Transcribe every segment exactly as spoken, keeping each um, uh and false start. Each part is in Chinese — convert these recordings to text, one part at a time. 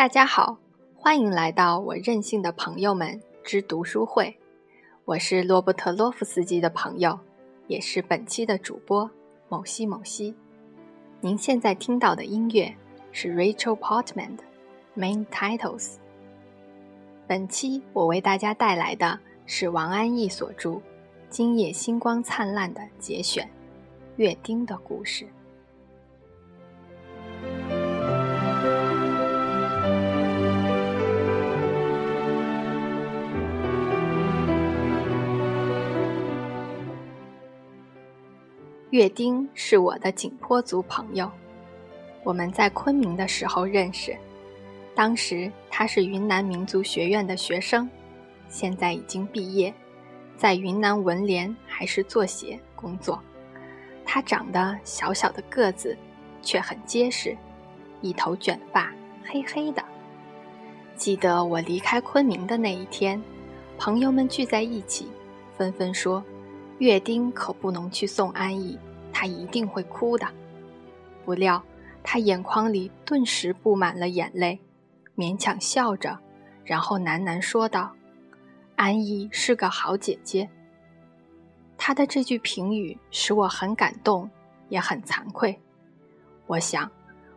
大家好，欢迎来到我任性的朋友们之读书会，我是罗伯特·洛夫斯基的朋友，也是本期的主播某西某西。您现在听到的音乐是 Rachel Portman 的 Main Titles。 本期我为大家带来的是王安忆所著《今夜星光灿烂》的节选《月丁的故事》。月丁是我的景颇族朋友，我们在昆明的时候认识，当时他是云南民族学院的学生，现在已经毕业，在云南文联还是作协工作。他长得小小的个子，却很结实，一头卷发，黑黑的。记得我离开昆明的那一天，朋友们聚在一起，纷纷说月丁可不能去送安忆，他一定会哭的。不料他眼眶里顿时布满了眼泪，勉强笑着，然后喃喃说道：安忆是个好姐姐。他的这句评语使我很感动，也很惭愧。我想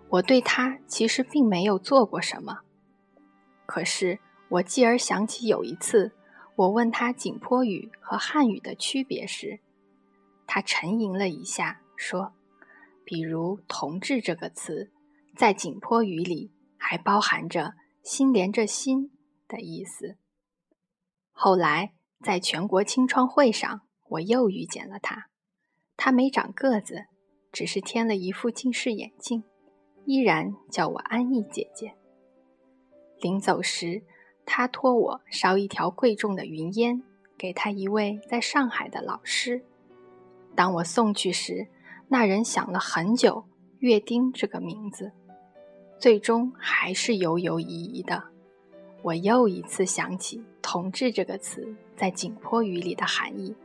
我对他其实并没有做过什么，可是我继而想起有一次我问他景颇语和汉语的区别时，他沉吟了一下说，比如同志这个词在景颇语里还包含着心连着心的意思。后来在全国青创会上我又遇见了他，他没长个子，只是添了一副近视眼镜，依然叫我安忆姐姐。临走时他托我烧一条贵重的云烟给他一位在上海的老师，当我送去时，那人想了很久月丁这个名字，最终还是犹犹疑疑的。我又一次想起同志这个词在景颇语里的含义，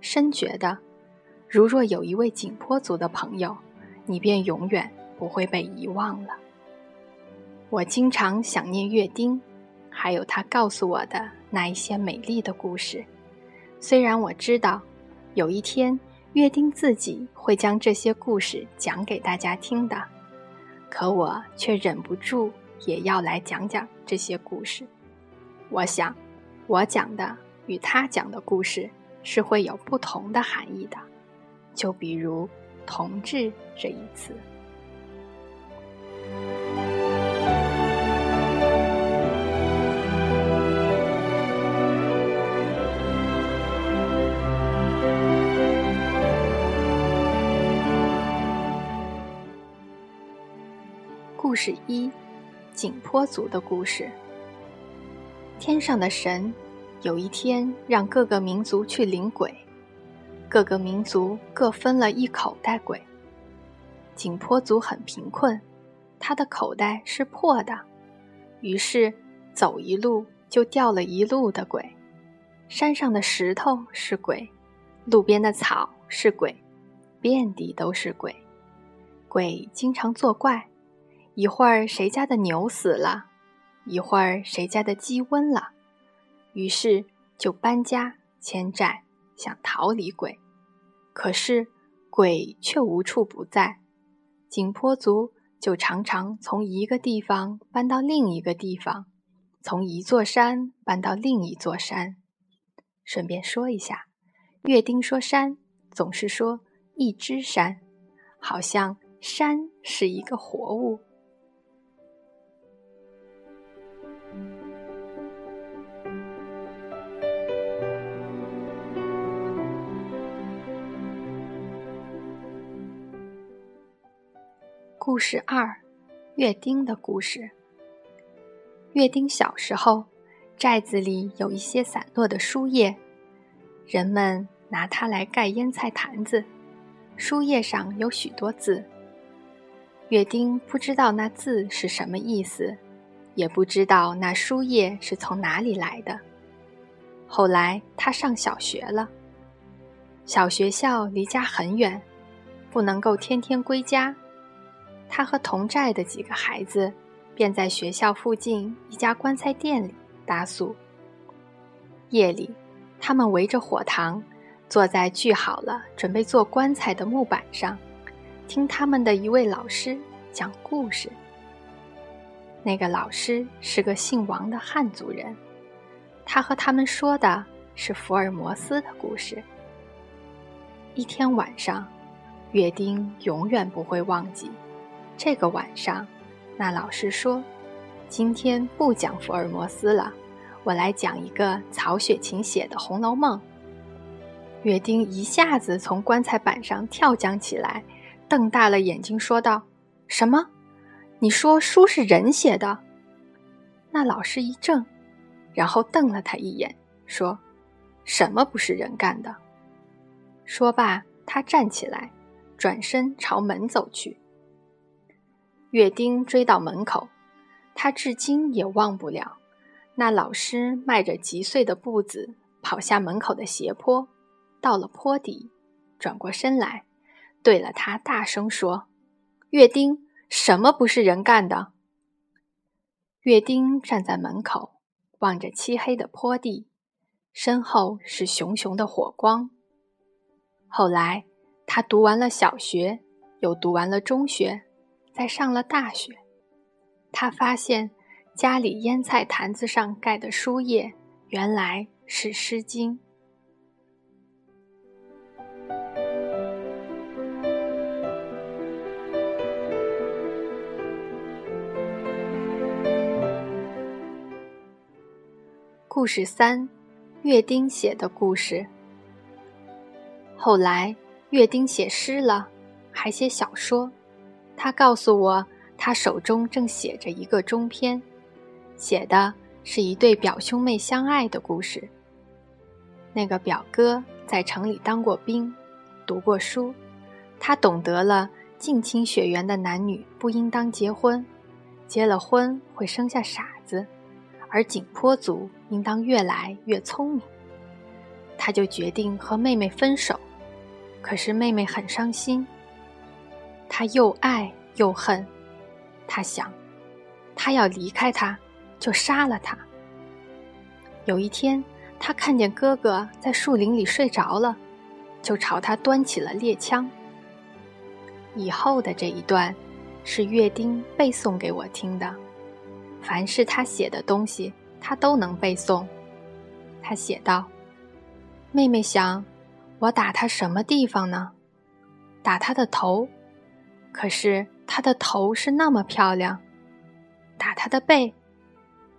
深觉得如若有一位景颇族的朋友，你便永远不会被遗忘了。我经常想念月丁，还有他告诉我的那一些美丽的故事。虽然我知道有一天月丁自己会将这些故事讲给大家听的，可我却忍不住也要来讲讲这些故事。我想我讲的与他讲的故事是会有不同的含义的，就比如同志这一词。故事一，景颇族的故事。天上的神有一天让各个民族去领鬼，各个民族各分了一口袋鬼。景颇族很贫困，他的口袋是破的，于是走一路就掉了一路的鬼。山上的石头是鬼，路边的草是鬼，遍地都是鬼。鬼经常作怪，一会儿谁家的牛死了，一会儿谁家的鸡瘟了，于是就搬家迁寨想逃离鬼。可是鬼却无处不在，景颇族就常常从一个地方搬到另一个地方，从一座山搬到另一座山。顺便说一下，月丁说山总是说一只山，好像山是一个活物。故事二，月丁的故事。月丁小时候，寨子里有一些散落的书叶，人们拿它来盖腌菜坛子，书叶上有许多字。月丁不知道那字是什么意思，也不知道那书叶是从哪里来的。后来他上小学了，小学校离家很远，不能够天天归家。他和同寨的几个孩子便在学校附近一家棺材店里打宿。夜里，他们围着火塘，坐在锯好了准备做棺材的木板上，听他们的一位老师讲故事。那个老师是个姓王的汉族人，他和他们说的是福尔摩斯的故事。一天晚上，约丁永远不会忘记，这个晚上那老师说，今天不讲福尔摩斯了，我来讲一个曹雪芹写的《红楼梦》。约丁一下子从棺材板上跳将起来，瞪大了眼睛说道，什么？你说书是人写的？那老师一怔，然后瞪了他一眼说，什么不是人干的？说罢，他站起来转身朝门走去。约丁追到门口，他至今也忘不了那老师迈着急碎的步子跑下门口的斜坡，到了坡底转过身来，对了他大声说，约丁，什么不是人干的？约丁站在门口，望着漆黑的坡地，身后是熊熊的火光。后来他读完了小学，又读完了中学，再上了大学。他发现家里腌菜坛子上盖的书页原来是《诗经》。故事三，约丁写的故事。后来约丁写诗了，还写小说。他告诉我，他手中正写着一个中篇，写的是一对表兄妹相爱的故事。那个表哥在城里当过兵，读过书，他懂得了近亲血缘的男女不应当结婚，结了婚会生下傻子，而景颇族应当越来越聪明。他就决定和妹妹分手，可是妹妹很伤心，他又爱又恨。他想，他要离开她，就杀了她。有一天，他看见哥哥在树林里睡着了，就朝他端起了猎枪。以后的这一段是约丁背诵给我听的，凡是他写的东西他都能背诵。他写道，妹妹想，我打他什么地方呢？打他的头，可是他的头是那么漂亮。打他的背，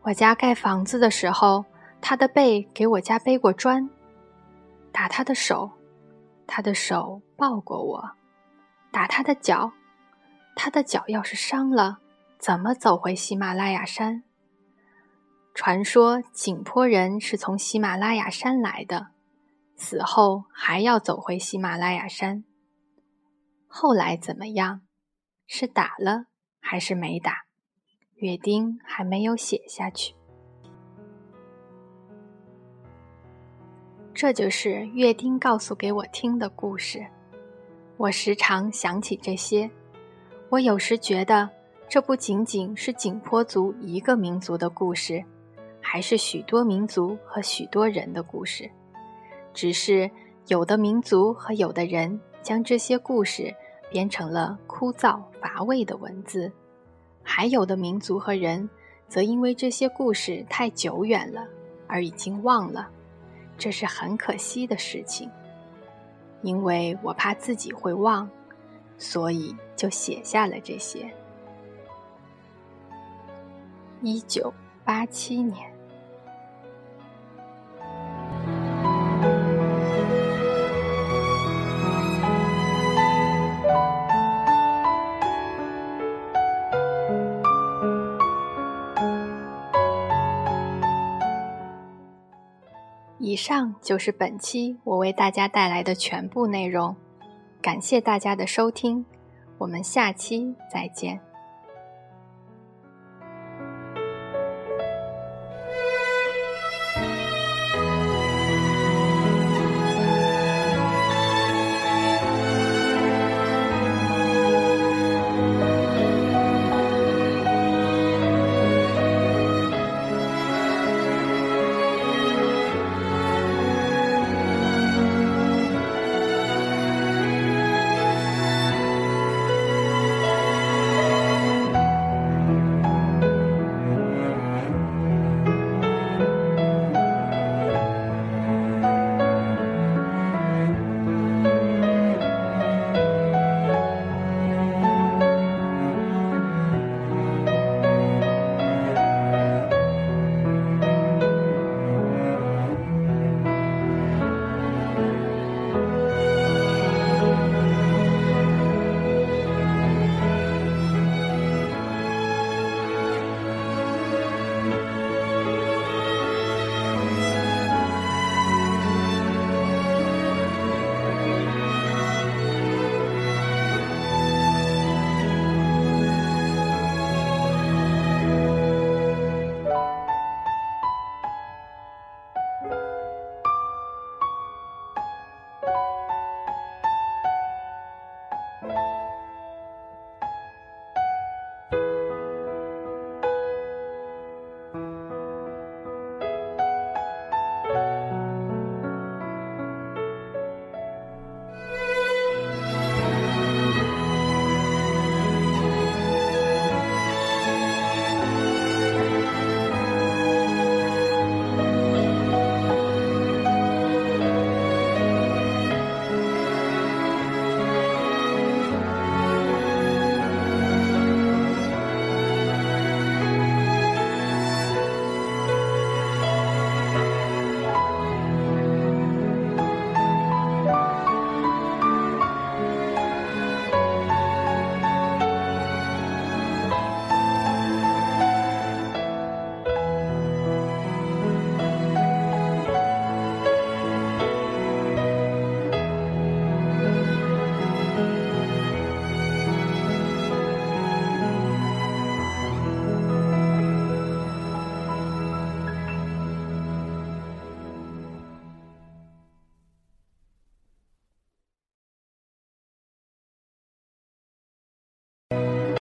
我家盖房子的时候，他的背给我家背过砖。打他的手，他的手抱过我。打他的脚，他的脚要是伤了，怎么走回喜马拉雅山？传说景颇人是从喜马拉雅山来的，死后还要走回喜马拉雅山。后来怎么样？是打了还是没打？约丁还没有写下去。这就是约丁告诉给我听的故事。我时常想起这些，我有时觉得这不仅仅是景颇族一个民族的故事，还是许多民族和许多人的故事。只是有的民族和有的人将这些故事编成了枯燥乏味的文字，还有的民族和人则因为这些故事太久远了而已经忘了。这是很可惜的事情。因为我怕自己会忘，所以就写下了这些。一九八七年，以上就是本期我为大家带来的全部内容，感谢大家的收听，我们下期再见。